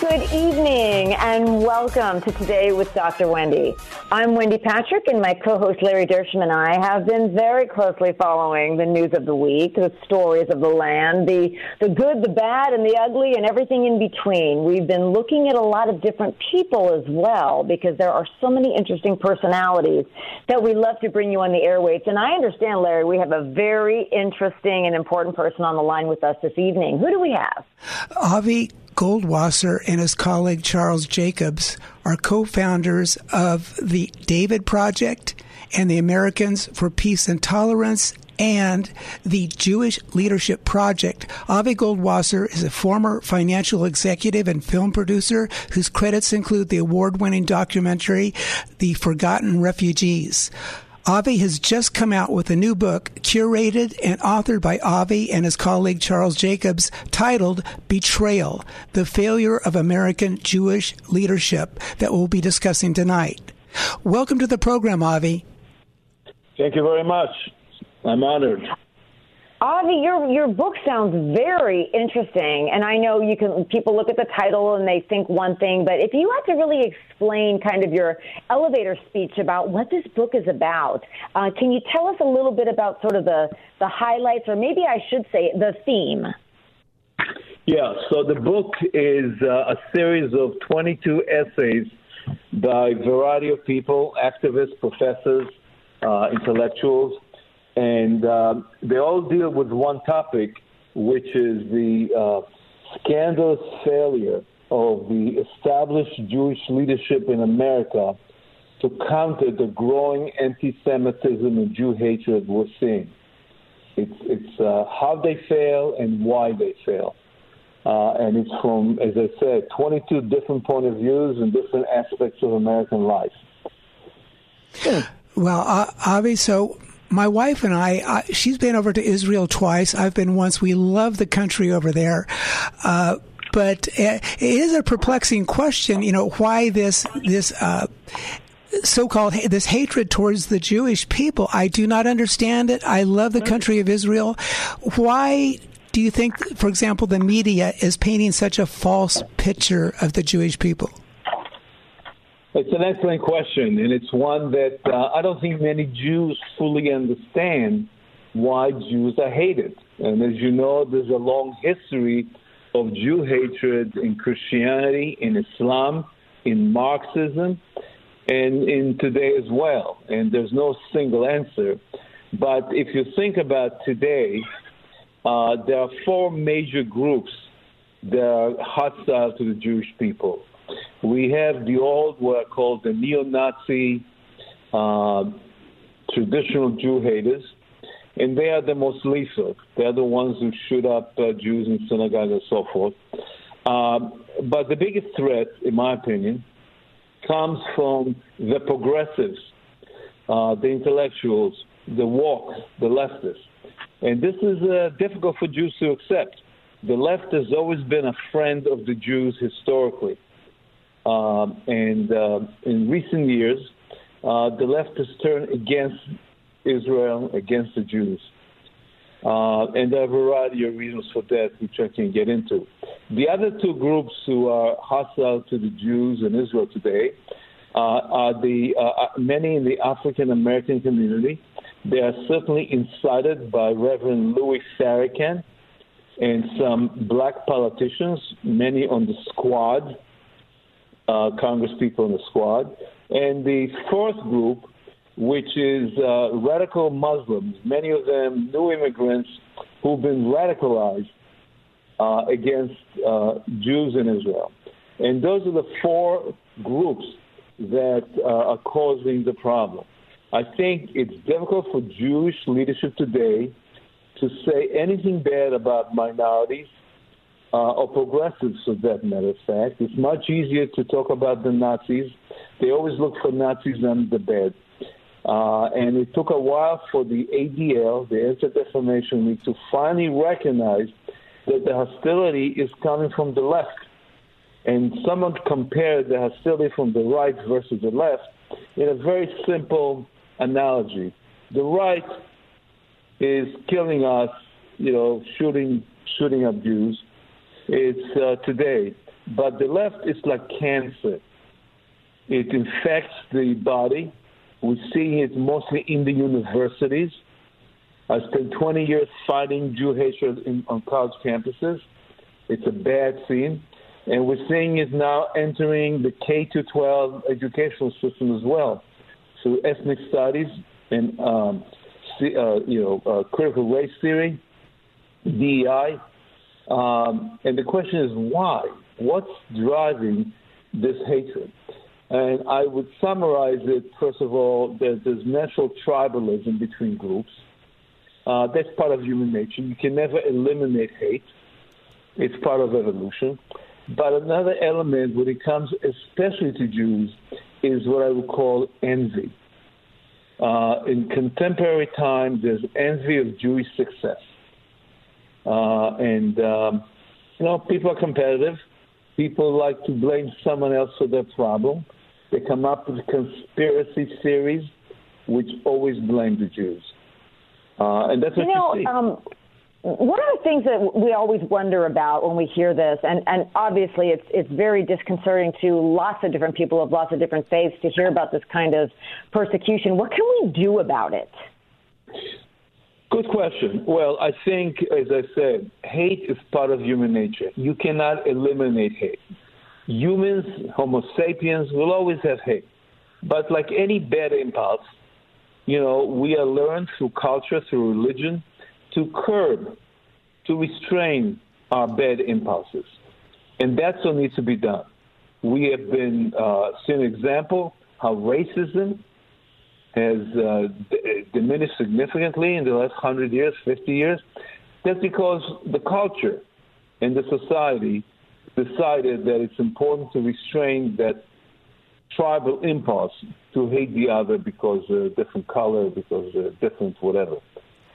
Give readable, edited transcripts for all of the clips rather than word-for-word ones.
Good evening and welcome to Today with Dr. Wendy. I'm Wendy Patrick, and my co-host Larry Dershem and I have been very closely following the news of the week, the stories of the land, the good, the bad, and the ugly, and everything in between. We've been looking at a lot of different people as well, because there are so many interesting personalities that we love to bring you on the airwaves. And I understand, Larry, we have a very interesting and important person on the line with us this evening. Who do we have? Avi Goldwasser and his colleague Charles Jacobs are co-founders of the David Project and the Americans for Peace and Tolerance and the Jewish Leadership Project. Avi Goldwasser is a former financial executive and film producer whose credits include the award-winning documentary The Forgotten Refugees. Avi has just come out with a new book, curated and authored by Avi and his colleague Charles Jacobs, titled Betrayal: The Failure of American Jewish Leadership, that we'll be discussing tonight. Welcome to the program, Avi. Thank you very much. I'm honored. Avi, your book sounds very interesting, and I know people look at the title and they think one thing, but if you had to really explain kind of your elevator speech about what this book is about, can you tell us a little bit about sort of the highlights, or maybe I should say the theme? Yeah, so the book is a series of 22 essays by a variety of people, activists, professors, intellectuals, and they all deal with one topic, which is the scandalous failure of the established Jewish leadership in America to counter the growing anti-Semitism and Jew hatred we're seeing. It's how they fail and why they fail. And it's from, as I said, 22 different point of views and different aspects of American life. Well, Avi, so my wife and I, she's been over to Israel twice. I've been once. We love the country over there. But it is a perplexing question, you know, why this so-called this hatred towards the Jewish people. I do not understand it. I love the country of Israel. Why do you think, for example, the media is painting such a false picture of the Jewish people? It's an excellent question, and it's one that I don't think many Jews fully understand why Jews are hated. And as you know, there's a long history of Jew hatred in Christianity, in Islam, in Marxism, and in today as well. And there's no single answer. But if you think about today, there are four major groups that are hostile to the Jewish people. We have the old, what are called the neo-Nazi traditional Jew haters, and they are the most lethal. They are the ones who shoot up Jews in synagogues and so forth. But the biggest threat, in my opinion, comes from the progressives, the intellectuals, the woke, the leftists. And this is difficult for Jews to accept. The left has always been a friend of the Jews historically. And in recent years, the left has turned against Israel, against the Jews. And there are a variety of reasons for that, which I can get into. The other two groups who are hostile to the Jews in Israel today are many in the African-American community. They are certainly incited by Reverend Louis Farrakhan and some black politicians, many on the squad, Congresspeople in the Squad. And the fourth group, which is radical Muslims, many of them new immigrants who've been radicalized against Jews in Israel. And those are the four groups that are causing the problem. I think it's difficult for Jewish leadership today to say anything bad about minorities or progressives, for that matter of fact. It's much easier to talk about the Nazis. They always look for Nazis under the bed. And it took a while for the ADL, the Anti-Defamation League, to finally recognize that the hostility is coming from the left. And someone compared the hostility from the right versus the left in a very simple analogy. The right is killing us, you know, shooting up Jews. It's today. But the left is like cancer. It infects the body. We see it mostly in the universities. I spent 20 years fighting Jew hatred on college campuses. It's a bad scene. And we're seeing it now entering the K-12 educational system as well, through ethnic studies and critical race theory, DEI. And the question is why? What's driving this hatred? And I would summarize it, first of all, that there's natural tribalism between groups. That's part of human nature. You can never eliminate hate. It's part of evolution. But another element when it comes especially to Jews is what I would call envy. In contemporary time, there's envy of Jewish success. People are competitive. People like to blame someone else for their problem. They come up with conspiracy theories which always blame the Jews. And that's what you see. One of the things that we always wonder about when we hear this, and obviously it's very disconcerting to lots of different people of lots of different faiths to hear about this kind of persecution. What can we do about it? Good question. Well, I think, as I said, hate is part of human nature. You cannot eliminate hate. Humans, Homo sapiens, will always have hate. But like any bad impulse, we are learned through culture, through religion, to curb, to restrain our bad impulses. And that's what needs to be done. We have been seen an example how racism has diminished significantly in the last 100 years, 50 years. That's because the culture and the society decided that it's important to restrain that tribal impulse to hate the other because they're different color, because they're different whatever.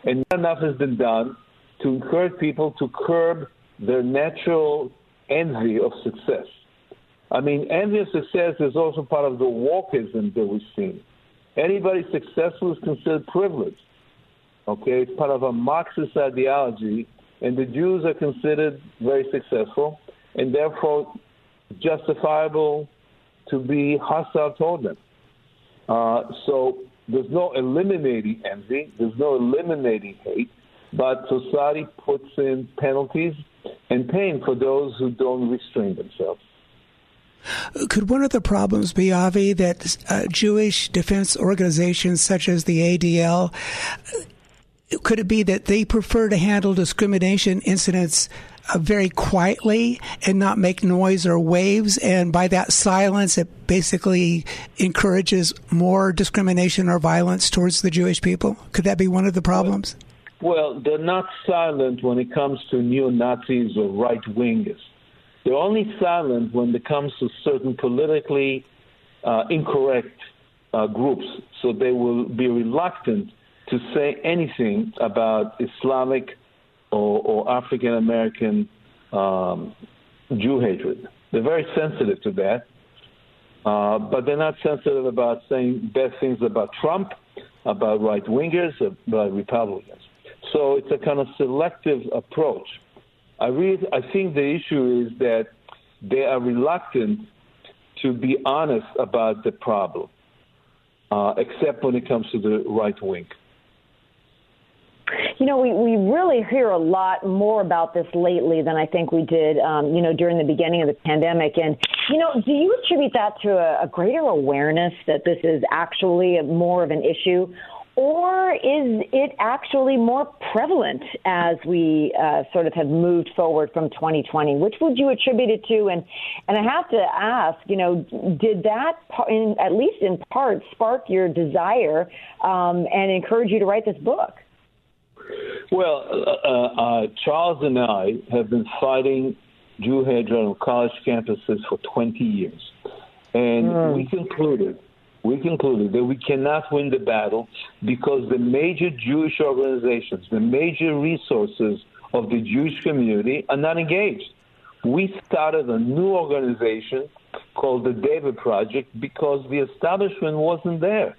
And not enough has been done to encourage people to curb their natural envy of success. I mean, envy of success is also part of the wokeism that we've seen. Anybody successful is considered privileged. Okay, it's part of a Marxist ideology, and the Jews are considered very successful and therefore justifiable to be hostile toward them. There's no eliminating envy. There's no eliminating hate. But society puts in penalties and pain for those who don't restrain themselves. Could one of the problems be, Avi, that Jewish defense organizations such as the ADL, could it be that they prefer to handle discrimination incidents very quietly and not make noise or waves, and by that silence it basically encourages more discrimination or violence towards the Jewish people? Could that be one of the problems? Well, they're not silent when it comes to neo-Nazis or right-wingers. They're only silent when it comes to certain politically incorrect groups, so they will be reluctant to say anything about Islamic or African-American Jew hatred. They're very sensitive to that, but they're not sensitive about saying bad things about Trump, about right-wingers, about Republicans. So it's a kind of selective approach. I think the issue is that they are reluctant to be honest about the problem, except when it comes to the right wing. You know, we really hear a lot more about this lately than I think we did, you know, during the beginning of the pandemic. And, you know, do you attribute that to a greater awareness that this is actually more of an issue? Or is it actually more prevalent as we sort of have moved forward from 2020? Which would you attribute it to? And I have to ask, you know, did that, at least in part, spark your desire and encourage you to write this book? Well, Charles and I have been fighting Jew hatred on college campuses for 20 years. And we concluded that we cannot win the battle because the major Jewish organizations, the major resources of the Jewish community are not engaged. We started a new organization called the David Project because the establishment wasn't there.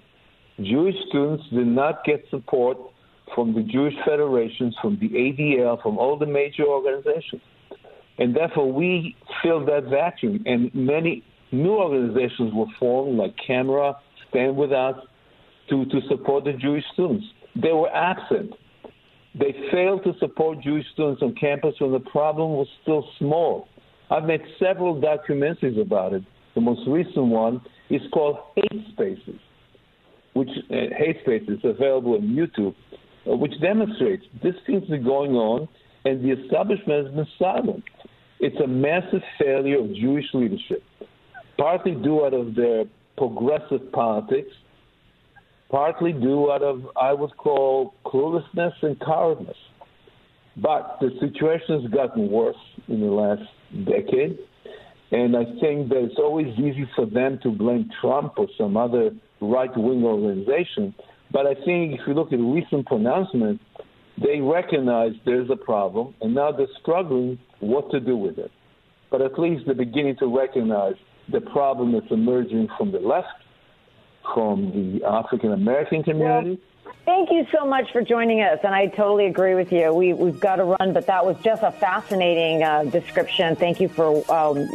Jewish students did not get support from the Jewish federations, from the ADL, from all the major organizations. And therefore, we filled that vacuum. And many new organizations were formed, like Camera, Stand With Us, to support the Jewish students. They were absent. They failed to support Jewish students on campus when the problem was still small. I've made several documentaries about it. The most recent one is called Hate Spaces, which Hate Spaces is available on YouTube, which demonstrates this seems to be going on, and the establishment has been silent. It's a massive failure of Jewish leadership, partly due out of their progressive politics, partly due out of, I would call, cluelessness and cowardice. But the situation has gotten worse in the last decade, and I think that it's always easy for them to blame Trump or some other right-wing organization. But I think if you look at recent pronouncements, they recognize there's a problem, and now they're struggling what to do with it. But at least they're beginning to recognize the problem that's emerging from the left, from the African-American community. Well, thank you so much for joining us, and I totally agree with you. We've got to run, but that was just a fascinating description. Thank you for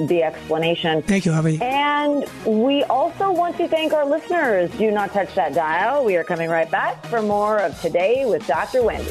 the explanation. Thank you, Avi. And we also want to thank our listeners. Do not touch that dial. We are coming right back for more of Today with Dr. Wendy.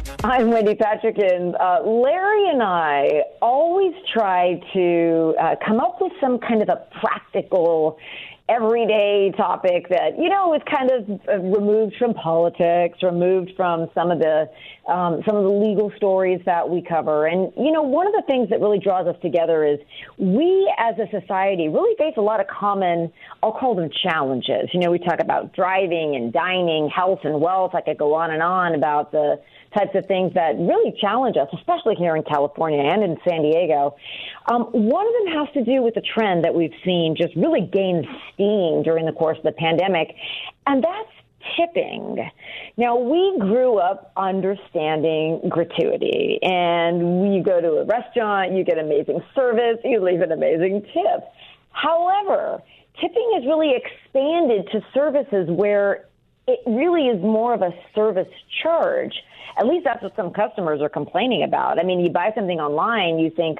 I'm Wendy Patrick, and Larry and I always try to come up with some kind of a practical, everyday topic that, you know, is kind of removed from politics, removed from some of the legal stories that we cover. And, you know, one of the things that really draws us together is we as a society really face a lot of common, I'll call them challenges. You know, we talk about driving and dining, health and wealth. I could go on and on about the types of things that really challenge us, especially here in California and in San Diego. One of them has to do with the trend that we've seen just really gain steam during the course of the pandemic, and that's tipping. Now, we grew up understanding gratuity, and you go to a restaurant, you get amazing service, you leave an amazing tip. However, tipping has really expanded to services where it really is more of a service charge. At least that's what some customers are complaining about. I mean, you buy something online, you think,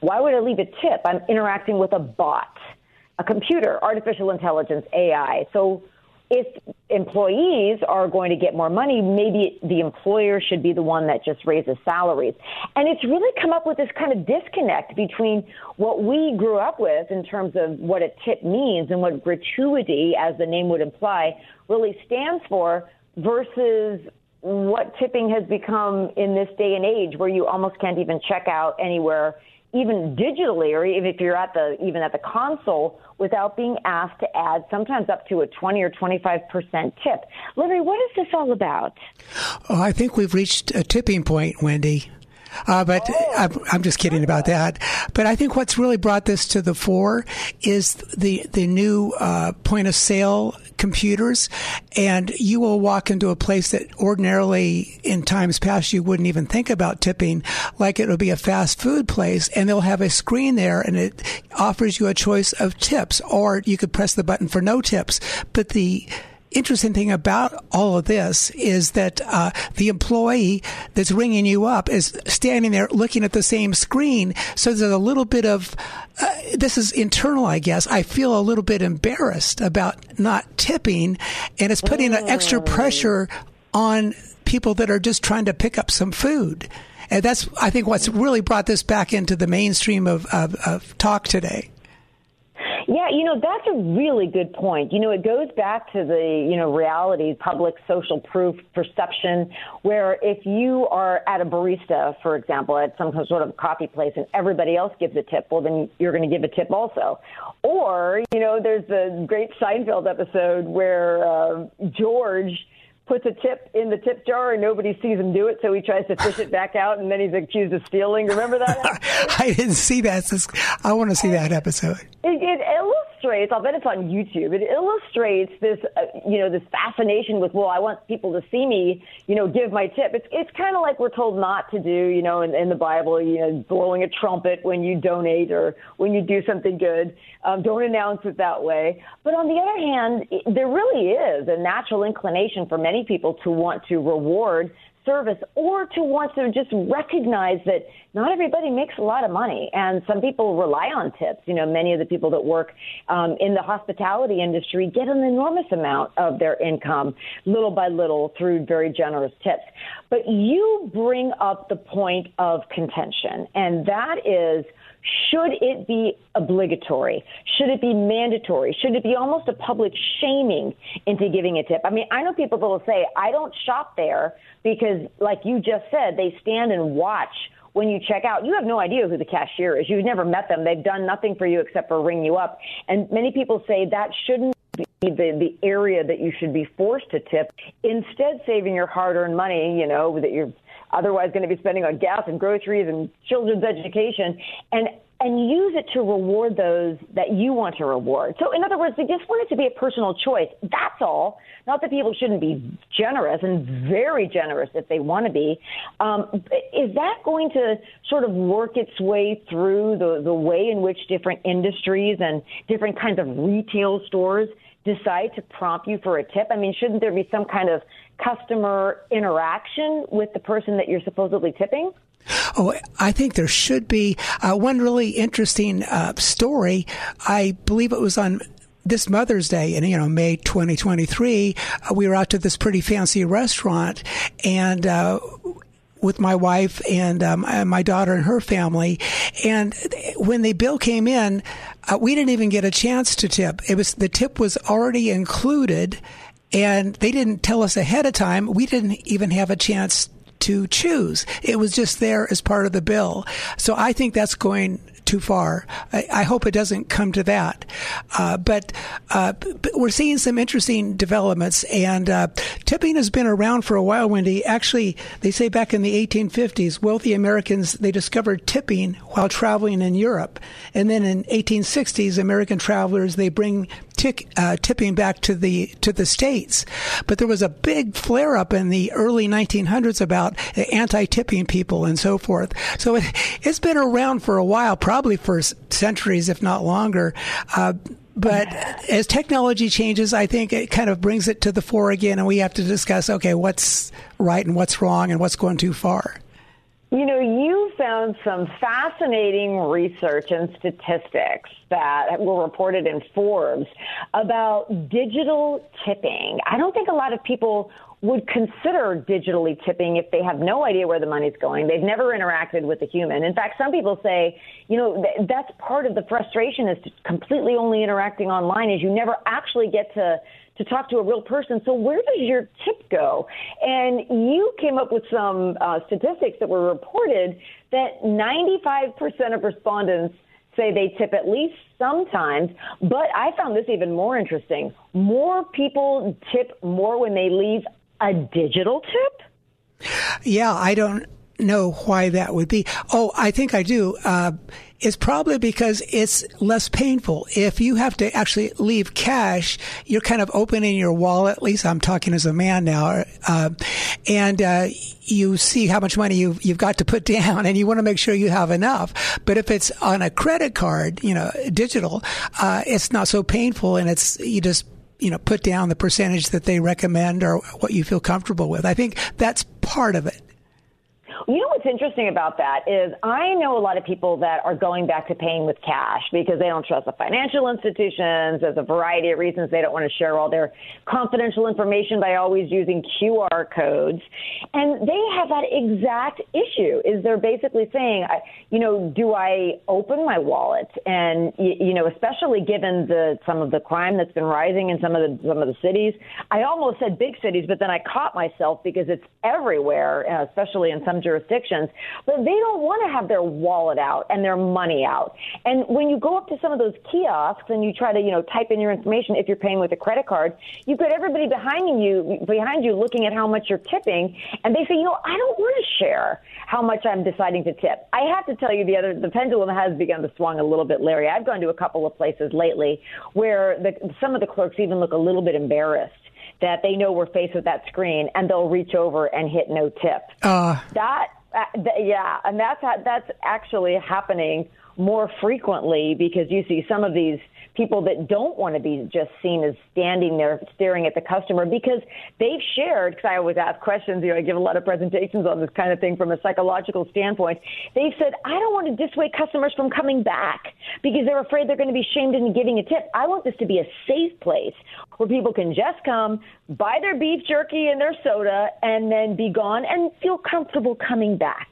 why would I leave a tip? I'm interacting with a bot, a computer, artificial intelligence, AI. So if employees are going to get more money, maybe the employer should be the one that just raises salaries. And it's really come up with this kind of disconnect between what we grew up with in terms of what a tip means and what gratuity, as the name would imply, really stands for versus what tipping has become in this day and age where you almost can't even check out anywhere, even digitally, or even if you're at the console, without being asked to add sometimes up to a 20 or 25% tip. Larry, what is this all about? Oh, I think we've reached a tipping point, Wendy. But I'm just kidding about that. But I think what's really brought this to the fore is the new point of sale computers, and you will walk into a place that ordinarily in times past you wouldn't even think about tipping, like it would be a fast food place, and they'll have a screen there and it offers you a choice of tips, or you could press the button for no tips. But the interesting thing about all of this is that the employee that's ringing you up is standing there looking at the same screen. So there's a little bit of this is internal, I guess. I feel a little bit embarrassed about not tipping, and it's putting an extra pressure on people that are just trying to pick up some food. And that's, I think, what's really brought this back into the mainstream of talk today. Yeah, that's a really good point. It goes back to the, reality, public social proof perception, where if you are at a barista, for example, at some sort of coffee place, and everybody else gives a tip, well, then you're going to give a tip also. Or, there's the great Seinfeld episode where George puts a tip in the tip jar and nobody sees him do it, so he tries to fish it back out, and then he's accused of stealing. Remember that? I didn't see that. I want to see that episode. It illustrates, I'll bet it's on YouTube, it illustrates this, this fascination with, well, I want people to see me, give my tip. It's kind of like we're told not to do, in the Bible, blowing a trumpet when you donate or when you do something good. Don't announce it that way. But on the other hand, there really is a natural inclination for many people to want to reward service, or to want to just recognize that not everybody makes a lot of money, and some people rely on tips. Many of the people that work in the hospitality industry get an enormous amount of their income, little by little, through very generous tips. But you bring up the point of contention, and that is, should it be obligatory? Should it be mandatory? Should it be almost a public shaming into giving a tip? I mean, I know people that will say, I don't shop there because, like you just said, they stand and watch when you check out. You have no idea who the cashier is. You've never met them. They've done nothing for you except for ring you up. And many people say that shouldn't be the area that you should be forced to tip, instead saving your hard-earned money, that you're otherwise going to be spending on gas and groceries and children's education, and use it to reward those that you want to reward. So in other words, they just want it to be a personal choice. That's all. Not that people shouldn't be generous, and very generous if they want to be. Is that going to sort of work its way through the way in which different industries and different kinds of retail stores decide to prompt you for a tip? I mean, shouldn't there be some kind of customer interaction with the person that you're supposedly tipping? Oh, I think there should be. One really interesting story, I believe it was on this Mother's Day in, May 2023, we were out to this pretty fancy restaurant, and with my wife and my daughter and her family. And when the bill came in, we didn't even get a chance to tip. The tip was already included, and they didn't tell us ahead of time. We didn't even have a chance to choose. It was just there as part of the bill. So I think that's going too far. I hope it doesn't come to that. But we're seeing some interesting developments, and tipping has been around for a while, Wendy. Actually, they say back in the 1850s, wealthy Americans, they discovered tipping while traveling in Europe. And then in 1860s, American travelers, they bring tipping back to the States. But there was a big flare up in the early 1900s about anti-tipping people and so forth. So it's been around for a while, probably for centuries, if not longer. But as technology changes, I think it kind of brings it to the fore again, and we have to discuss, okay, what's right and what's wrong and what's going too far. You found some fascinating research and statistics that were reported in Forbes about digital tipping. I don't think a lot of people would consider digitally tipping if they have no idea where the money's going. They've never interacted with a human. In fact, some people say, that's part of the frustration, is completely only interacting online, is you never actually get to talk to a real person. So where does your tip go? And you came up with some statistics that were reported that 95% of respondents say they tip at least sometimes, but I found this even more interesting. More people tip more when they leave a digital tip? Yeah, I don't know why that would be. Oh, I think I do. It's probably because it's less painful. If you have to actually leave cash, you're kind of opening your wallet. At least I'm talking as a man now. And you see how much money you've got to put down, and you want to make sure you have enough. But if it's on a credit card, digital, it's not so painful, and you just, put down the percentage that they recommend or what you feel comfortable with. I think that's part of it. You know what's interesting about that is I know a lot of people that are going back to paying with cash because they don't trust the financial institutions. There's a variety of reasons they don't want to share all their confidential information by always using QR codes. And they have that exact issue, is they're basically saying, do I open my wallet? And, especially given some of the crime that's been rising in some of the cities. I almost said big cities, but then I caught myself because it's everywhere, especially in some jurisdictions, but they don't want to have their wallet out and their money out. And when you go up to some of those kiosks and you try to, type in your information, if you're paying with a credit card, you've got everybody behind you looking at how much you're tipping. And they say, I don't want to share how much I'm deciding to tip. I have to tell you, the pendulum has begun to swing a little bit, Larry. I've gone to a couple of places lately where some of the clerks even look a little bit embarrassed that they know we're faced with that screen, and they'll reach over and hit no tip. And that's actually happening more frequently because you see some of these people that don't want to be just seen as standing there staring at the customer because they've shared, because I always ask questions, I give a lot of presentations on this kind of thing from a psychological standpoint. They've said, I don't want to dissuade customers from coming back because they're afraid they're going to be shamed into giving a tip. I want this to be a safe place where people can just come, buy their beef jerky and their soda, and then be gone and feel comfortable coming back.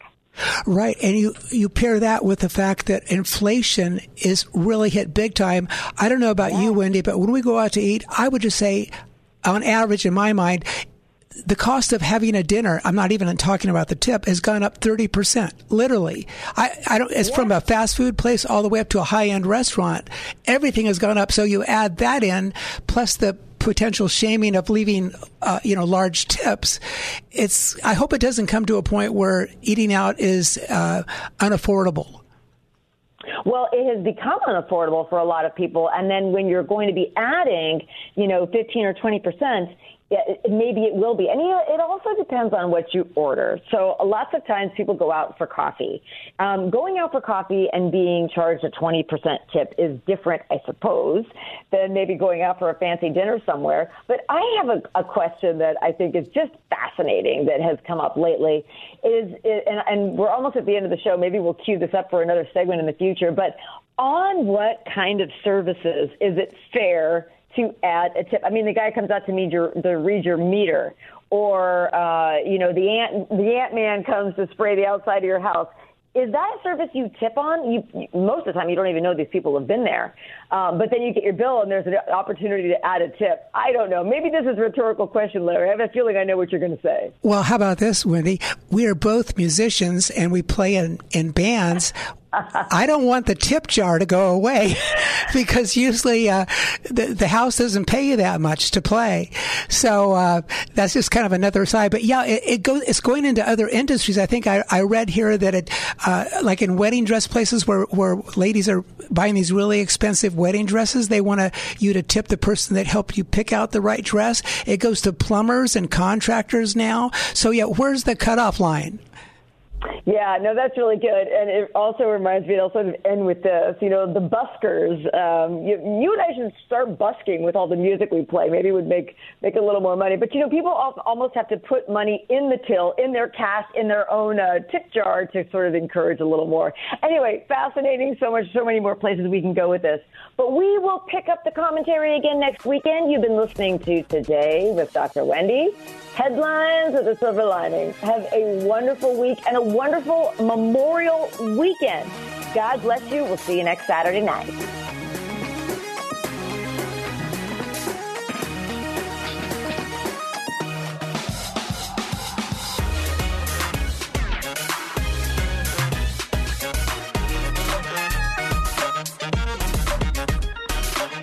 Right. And you pair that with the fact that inflation is really hit big time. I don't know about you, Wendy, but when we go out to eat, I would just say, on average, in my mind, the cost of having a dinner, I'm not even talking about the tip, has gone up 30%, literally. It's from a fast food place all the way up to a high-end restaurant. Everything has gone up. So you add that in, plus the potential shaming of leaving, large tips. I hope it doesn't come to a point where eating out is unaffordable. Well, it has become unaffordable for a lot of people. And then when you're going to be adding, 15 or 20%, maybe it will be. And it also depends on what you order. So lots of times people go out for coffee. Going out for coffee and being charged a 20% tip is different, I suppose, than maybe going out for a fancy dinner somewhere. But I have a question that I think is just fascinating that has come up lately. And we're almost at the end of the show. Maybe we'll cue this up for another segment in the future. But on what kind of services is it fair to add a tip? I mean, the guy comes out to read your meter, or the ant man comes to spray the outside of your house. Is that a service you tip on? Most of the time, you don't even know these people have been there. But then you get your bill, and there's an opportunity to add a tip. I don't know. Maybe this is a rhetorical question, Larry. I have a feeling I know what you're going to say. Well, how about this, Wendy? We are both musicians, and we play in bands. I don't want the tip jar to go away because usually the house doesn't pay you that much to play. So that's just kind of another side. But yeah, it's going into other industries. I think I read here that like in wedding dress places where ladies are buying these really expensive wedding dresses, they want you to tip the person that helped you pick out the right dress. It goes to plumbers and contractors now. So yeah, where's the cutoff line? Yeah, no, that's really good. And it also reminds me, I'll sort of end with this, the buskers. You and I should start busking with all the music we play. Maybe it would make a little more money. But, people almost have to put money in the till, in their cash, in their own tip jar to sort of encourage a little more. Anyway, fascinating. So many more places we can go with this. But we will pick up the commentary again next weekend. You've been listening to Today with Dr. Wendy. Headlines with a silver lining. Have a wonderful week and a wonderful Memorial Weekend. God bless you. We'll see you next Saturday night.